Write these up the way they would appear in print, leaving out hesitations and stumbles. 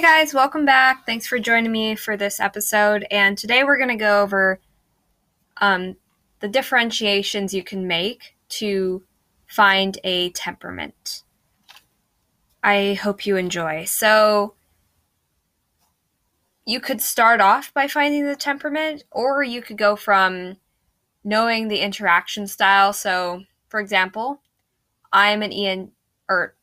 Hey guys, welcome back. Thanks for joining me for this episode. And today we're going to go over the differentiations you can make to find a temperament. I hope you enjoy. So you could start off by finding the temperament, or you could go from knowing the interaction style. So for example, I'm an EN, or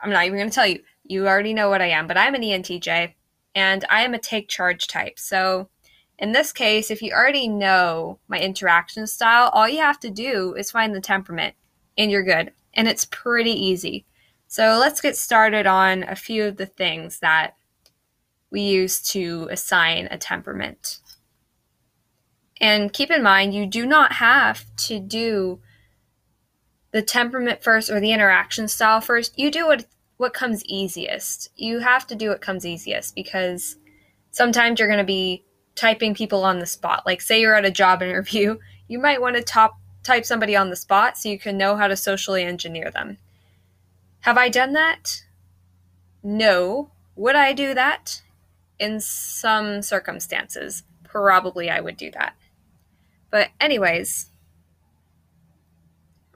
I'm not even going to tell you. You already know what I am, but I'm an ENTJ, and I am a take charge type. So in this case, if you already know my interaction style, all you have to do is find the temperament, and you're good. And it's pretty easy. So let's get started on a few of the things that we use to assign a temperament. And keep in mind, you do not have to do the temperament first or the interaction style first. You do what comes easiest. You have to do what comes easiest because sometimes you're going to be typing people on the spot. Like say you're at a job interview, you might want to type somebody on the spot so you can know how to socially engineer them. Have I done that? No. Would I do that? In some circumstances, probably I would do that. But anyways,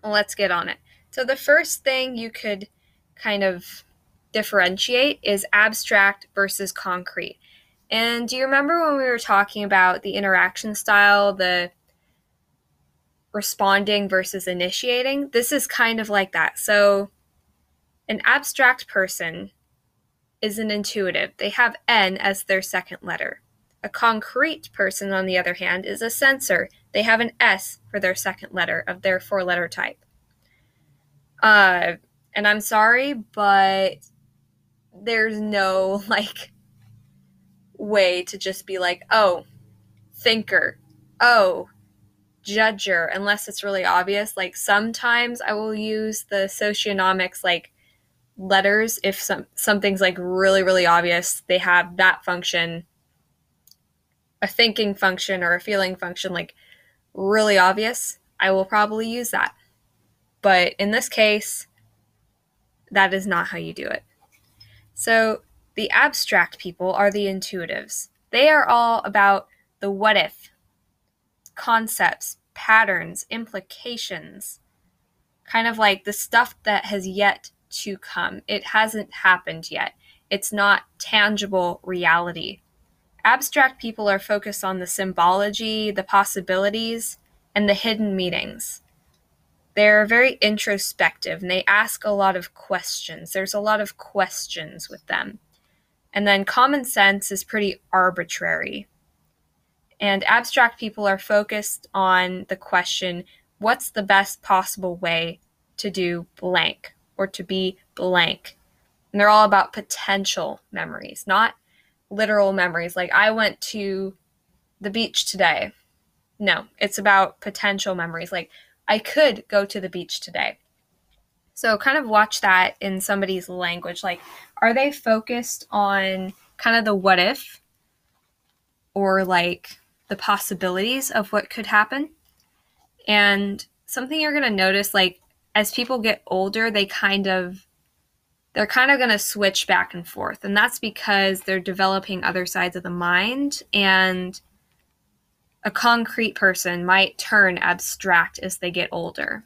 let's get on it. So the first thing you could kind of differentiate is abstract versus concrete. And do you remember when we were talking about the interaction style, the responding versus initiating? This is kind of like that. So an abstract person is an intuitive. They have N as their second letter. A concrete person, on the other hand, is a sensor. They have an S for their second letter of their four-letter type. And I'm sorry, but there's no, way to just be thinker, judger, unless it's really obvious. Sometimes I will use the socionomics, letters. If something's, really, really obvious, they have that function, a thinking function or a feeling function, really obvious, I will probably use that. But in this case, that is not how you do it. So the abstract people are the intuitives. They are all about the what if, concepts, patterns, implications, kind of like the stuff that has yet to come. It hasn't happened yet. It's not tangible reality. Abstract people are focused on the symbology, the possibilities, and the hidden meanings. They're very introspective, and they ask a lot of questions. There's a lot of questions with them. And then common sense is pretty arbitrary. And abstract people are focused on the question, what's the best possible way to do blank or to be blank? And they're all about potential memories, not literal memories. I went to the beach today. No, it's about potential memories. I could go to the beach today. So kind of watch that in somebody's language. Are they focused on kind of the what if or the possibilities of what could happen? And something you're going to notice, as people get older, they're kind of going to switch back and forth. And that's because they're developing other sides of the mind, and a concrete person might turn abstract as they get older.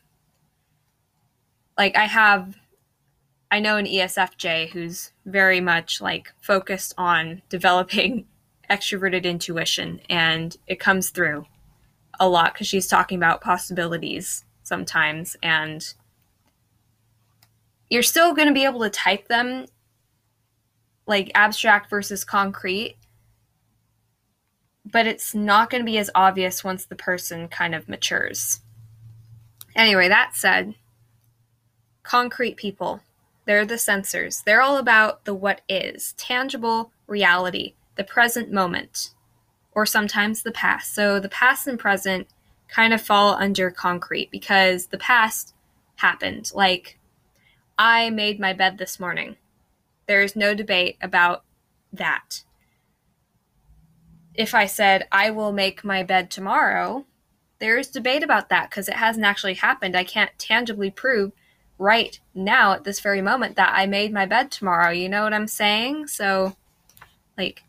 I know an ESFJ who's very much focused on developing extroverted intuition, and it comes through a lot because she's talking about possibilities sometimes, and you're still going to be able to type them abstract versus concrete, but it's not going to be as obvious once the person kind of matures. Anyway, that said, concrete people, they're the sensors. They're all about the what is, tangible reality, the present moment, or sometimes the past. So the past and present kind of fall under concrete because the past happened. I made my bed this morning. There is no debate about that. If I said, I will make my bed tomorrow, there is debate about that because it hasn't actually happened. I can't tangibly prove right now at this very moment that I made my bed tomorrow. You know what I'm saying? So like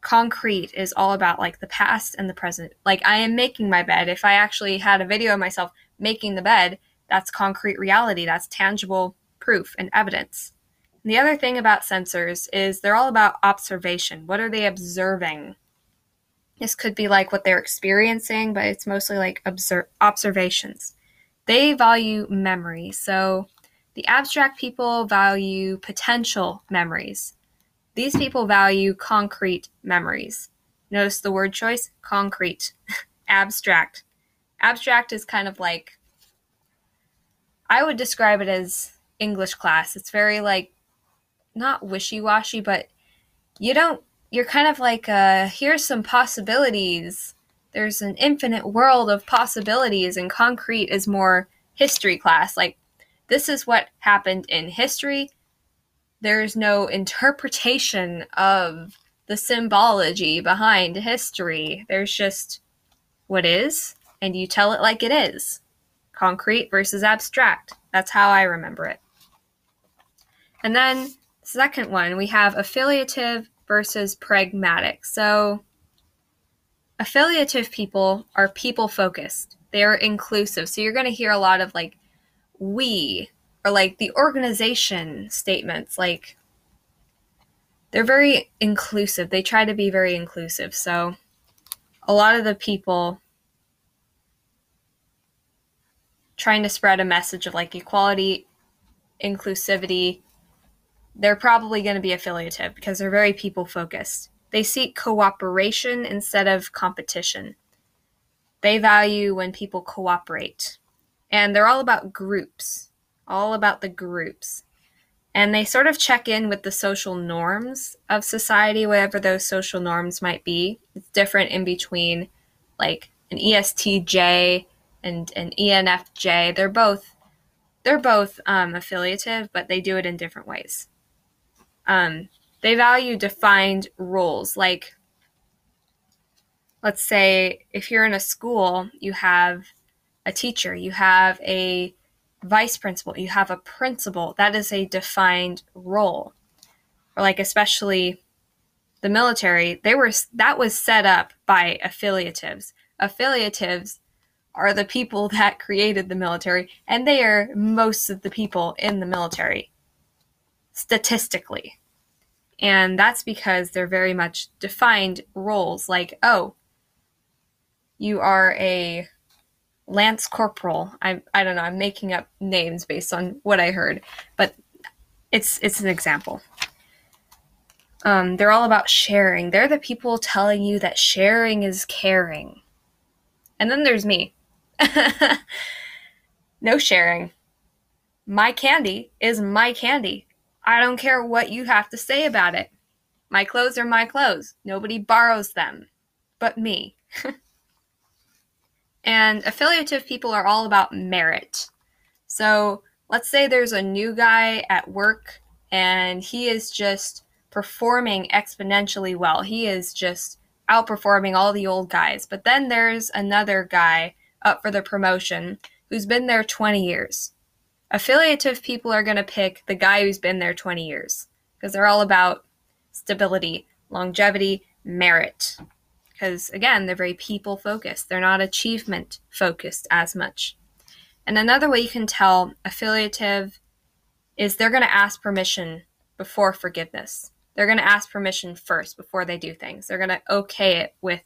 concrete is all about like the past and the present. Like I am making my bed. If I actually had a video of myself making the bed, that's concrete reality. That's tangible proof and evidence. And the other thing about sensors is they're all about observation. What are they observing? This could be like what they're experiencing, but it's mostly like observations. They value memory. So the abstract people value potential memories. These people value concrete memories. Notice the word choice, concrete, abstract. Abstract is kind of like, I would describe it as English class. It's very like, not wishy-washy, but you're kind of like, here's some possibilities. There's an infinite world of possibilities, and concrete is more history class. Like, this is what happened in history. There's no interpretation of the symbology behind history. There's just what is, and you tell it like it is. Concrete versus abstract. That's how I remember it. And then, second one, we have affiliative versus pragmatic. So, affiliative people are people-focused. They're inclusive. So you're going to hear a lot of like, we, or like the organization statements, like they're very inclusive. They try to be very inclusive. So a lot of the people trying to spread a message of like equality, inclusivity, they're probably going to be affiliative because they're very people focused. They seek cooperation instead of competition. They value when people cooperate, and they're all about groups. All about the groups. And they sort of check in with the social norms of society, whatever those social norms might be. It's different in between like an ESTJ and an ENFJ. They're both affiliative, but they do it in different ways. They value defined roles. Like, let's say if you're in a school, you have a teacher, you have a vice principal, you have a principal. That is a defined role. Or like especially the military, that was set up by affiliatives. Affiliatives are the people that created the military, and they are most of the people in the military statistically. And that's because they're very much defined roles, like, oh, you are a Lance Corporal. I don't know. I'm making up names based on what I heard, but it's an example. They're all about sharing. They're the people telling you that sharing is caring. And then there's me. No sharing. My candy is my candy. I don't care what you have to say about it. My clothes are my clothes. Nobody borrows them but me. And affiliative people are all about merit. So let's say there's a new guy at work and he is just performing exponentially well. He is just outperforming all the old guys. But then there's another guy up for the promotion who's been there 20 years. Affiliative people are going to pick the guy who's been there 20 years because they're all about stability, longevity, merit. Because, again, they're very people-focused. They're not achievement-focused as much. And another way you can tell affiliative is they're going to ask permission before forgiveness. They're going to ask permission first before they do things. They're going to okay it with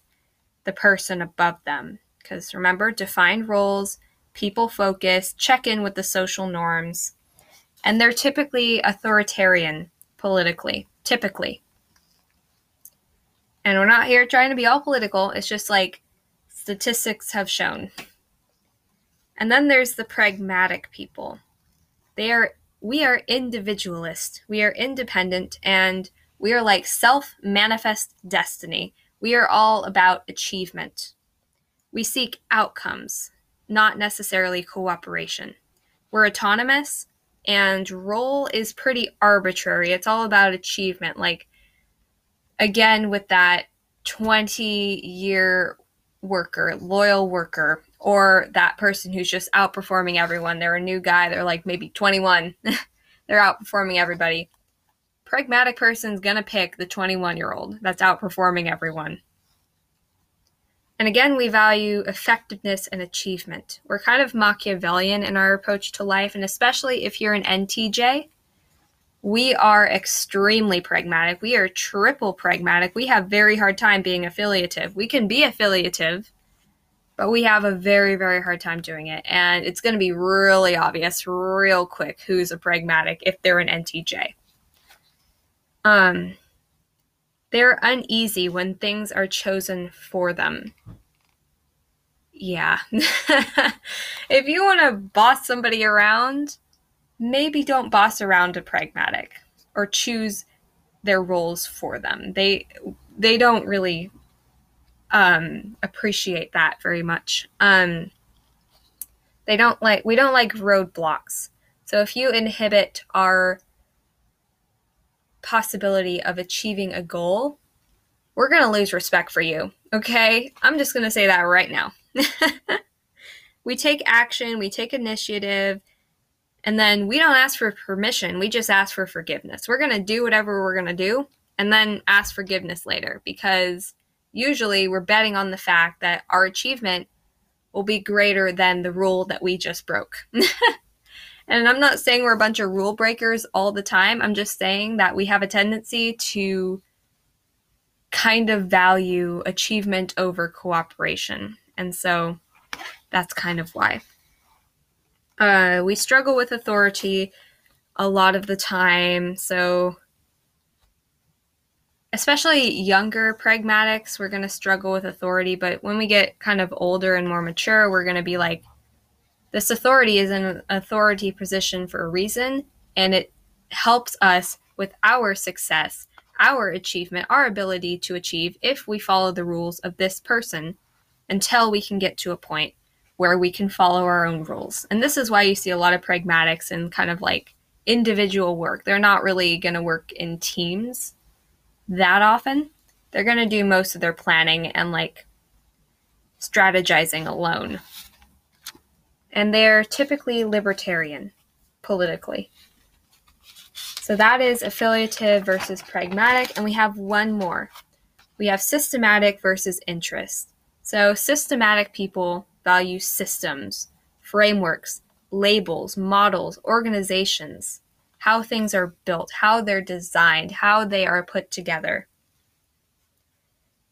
the person above them. Because, remember, defined roles, people-focused, check in with the social norms. And they're typically authoritarian politically, typically. And we're not here trying to be all political. It's just like statistics have shown. And then there's the pragmatic people. We are individualist. We are independent, and we are like self-manifest destiny. We are all about achievement. We seek outcomes, not necessarily cooperation. We're autonomous, and role is pretty arbitrary. It's all about achievement. Like, again, with that 20-year worker, loyal worker, or that person who's just outperforming everyone. They're a new guy. They're like maybe 21. They're outperforming everybody. pragmatic person's going to pick the 21-year-old that's outperforming everyone. And again, we value effectiveness and achievement. We're kind of Machiavellian in our approach to life, and especially if you're an NTJ, we are extremely pragmatic. We are triple pragmatic. We have a very hard time being affiliative. We can be affiliative, but we have a very, very hard time doing it. And it's going to be really obvious real quick who's a pragmatic if they're an NTJ. They're uneasy when things are chosen for them. Yeah. If you want to boss somebody around, maybe don't boss around a pragmatic or choose their roles for them. They don't really appreciate that very much. We don't like roadblocks. So if you inhibit our possibility of achieving a goal, we're going to lose respect for you. Okay? I'm just going to say that right now. We take action, we take initiative, and then we don't ask for permission. We just ask for forgiveness. We're going to do whatever we're going to do and then ask forgiveness later, because usually we're betting on the fact that our achievement will be greater than the rule that we just broke. And I'm not saying we're a bunch of rule breakers all the time. I'm just saying that we have a tendency to kind of value achievement over cooperation. And so that's kind of why. We struggle with authority a lot of the time. So especially younger pragmatics, we're going to struggle with authority. But when we get kind of older and more mature, we're going to be like, this authority is an authority position for a reason, and it helps us with our success, our achievement, our ability to achieve if we follow the rules of this person until we can get to a point where we can follow our own rules. And this is why you see a lot of pragmatics in kind of like individual work. They're not really going to work in teams that often. They're going to do most of their planning and like strategizing alone. And they're typically libertarian politically. So that is affiliative versus pragmatic. And we have one more. We have systematic versus interest. So systematic people value systems, frameworks, labels, models, organizations, how things are built, how they're designed, how they are put together.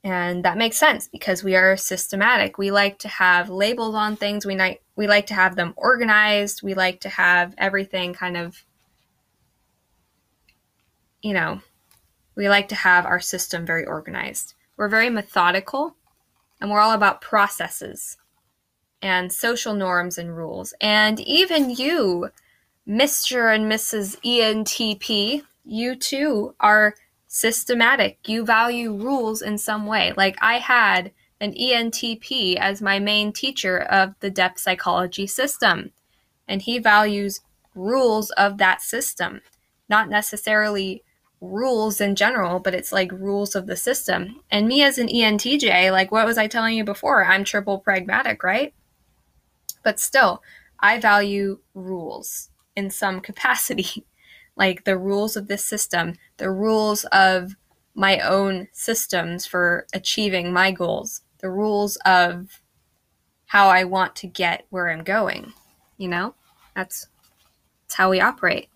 And that makes sense because we are systematic. We like to have labels on things. We like to have them organized. We like to have everything kind of, you know, we like to have our system very organized. We're very methodical, and we're all about processes and social norms and rules. And even you, Mr. and Mrs. ENTP, you too are systematic. You value rules in some way. Like I had an ENTP as my main teacher of the depth psychology system, and he values rules of that system, not necessarily rules in general, but it's like rules of the system. And me as an ENTJ, like what was I telling you before? I'm triple pragmatic, right? But still, I value rules in some capacity. Like the rules of this system, the rules of my own systems for achieving my goals, the rules of how I want to get where I'm going, you know? That's how we operate.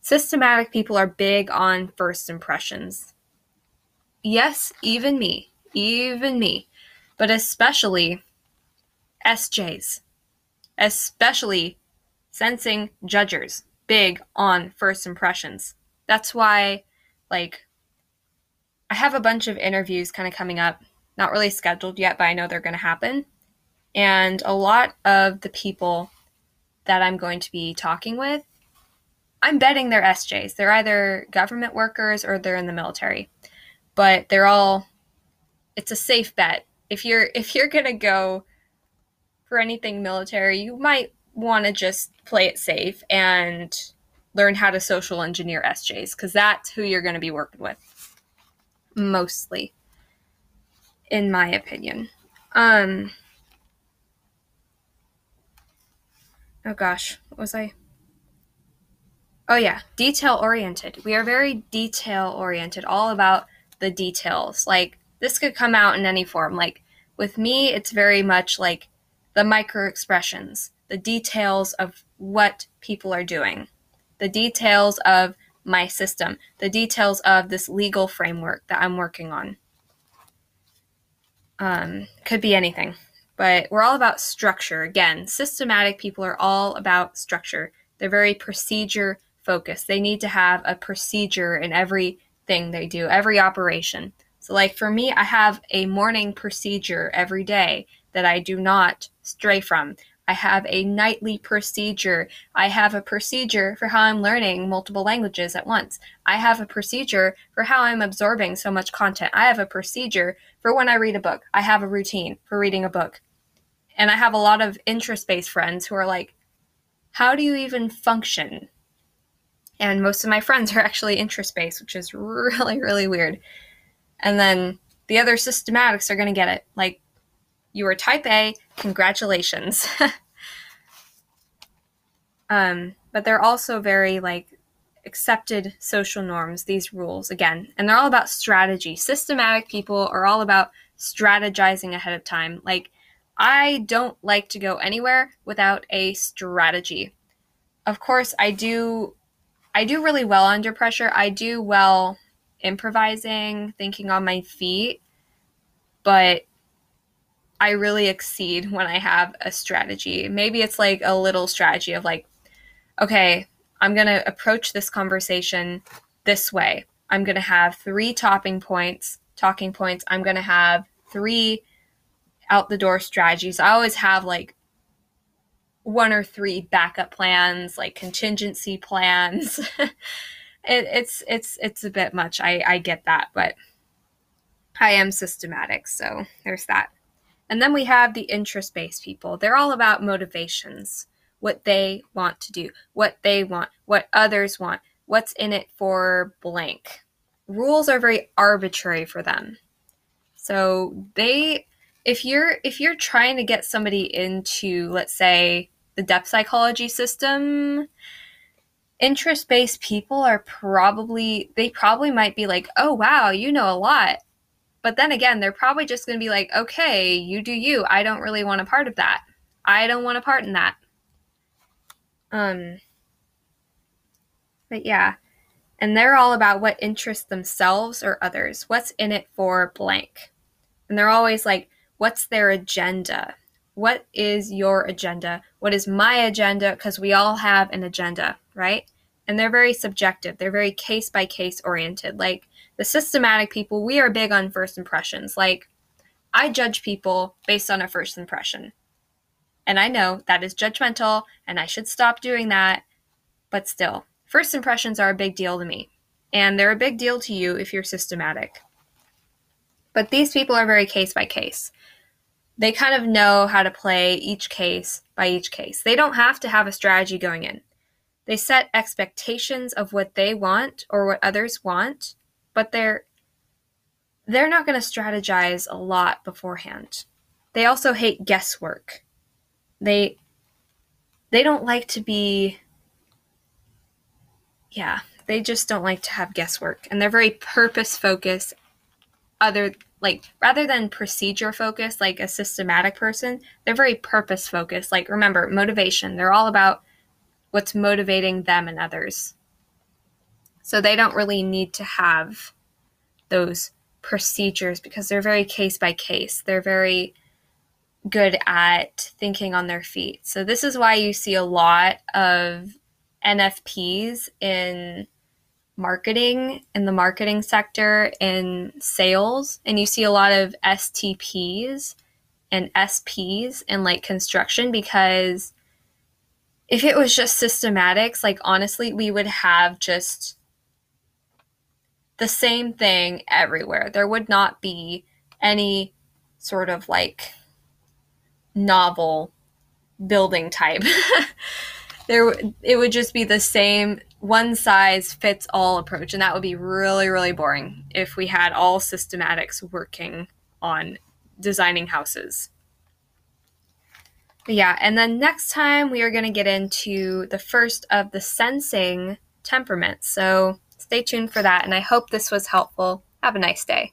Systematic people are big on first impressions. Yes, even me, but especially SJs, especially sensing judgers. Big on first impressions. That's why, like, I have a bunch of interviews kind of coming up, not really scheduled yet, but I know they're going to happen. And a lot of the people that I'm going to be talking with, I'm betting they're SJs. They're either government workers or they're in the military, but they're all, it's a safe bet. If you're going to go for anything military, you might want to just play it safe and learn how to social engineer SJs, because that's who you're going to be working with mostly, in my opinion. Oh gosh, what was I? Oh yeah, detail-oriented. We are very detail-oriented, all about the details. Like, this could come out in any form. Like, with me, it's very much like the micro expressions, the details of what people are doing, the details of my system, the details of this legal framework that I'm working on. Could be anything, but we're all about structure. Again, systematic people are all about structure. They're very procedure focused. They need to have a procedure in everything they do, every operation. So like for me, I have a morning procedure every day that I do not stray from. I have a nightly procedure. I have a procedure for how I'm learning multiple languages at once. I have a procedure for how I'm absorbing so much content. I have a procedure for when I read a book. I have a routine for reading a book. And I have a lot of interest-based friends who are like, how do you even function? And most of my friends are actually interest-based, which is really, really weird. And then the other systematics are going to get it. Like, you are type A, congratulations. But they're also very, like, accepted social norms, these rules, again. And they're all about strategy. Systematic people are all about strategizing ahead of time. Like, I don't like to go anywhere without a strategy. Of course, I do really well under pressure. I do well improvising, thinking on my feet, but I really exceed when I have a strategy. Maybe it's like a little strategy of like, okay, I'm going to approach this conversation this way. I'm going to have 3 talking points. I'm going to have 3 out the door strategies. I always have like 1 or 3 backup plans, like contingency plans. It's a bit much. I get that, but I am systematic. So there's that. And then we have the interest-based people. They're all about motivations, what they want to do, what they want, what others want, what's in it for blank. Rules are very arbitrary for them. So they, if you're trying to get somebody into, let's say, the depth psychology system, interest-based people are probably might be like, oh, wow, you know a lot. But then again, they're probably just going to be like, okay, you do you. I don't really want a part of that. I don't want a part in that. But yeah, and they're all about what interests themselves or others. What's in it for blank? And they're always like, what's their agenda? What is your agenda? What is my agenda? Because we all have an agenda, right? And they're very subjective. They're very case-by-case oriented. Like the systematic people, we are big on first impressions. Like I judge people based on a first impression. And I know that is judgmental and I should stop doing that. But still, first impressions are a big deal to me. And they're a big deal to you if you're systematic. But these people are very case-by-case. They kind of know how to play each case by each case. They don't have to have a strategy going in. They set expectations of what they want or what others want, but they're not going to strategize a lot beforehand. They also hate guesswork. They don't like to be, yeah, they just don't like to have guesswork. And they're very purpose-focused, rather than procedure focused, like a systematic person, they're very purpose focused. Like, remember, motivation. They're all about what's motivating them and others. So they don't really need to have those procedures because they're very case by case. They're very good at thinking on their feet. So this is why you see a lot of NFPs in marketing, in the marketing sector, in sales, and you see a lot of STPs and SPs in like construction, because if it was just systematics, like honestly, we would have just the same thing everywhere. There would not be any sort of like novel building type. It would just be the same one-size-fits-all approach, and that would be really, really boring if we had all systematics working on designing houses. But yeah, and then next time we are going to get into the first of the sensing temperament. So stay tuned for that, and I hope this was helpful. Have a nice day.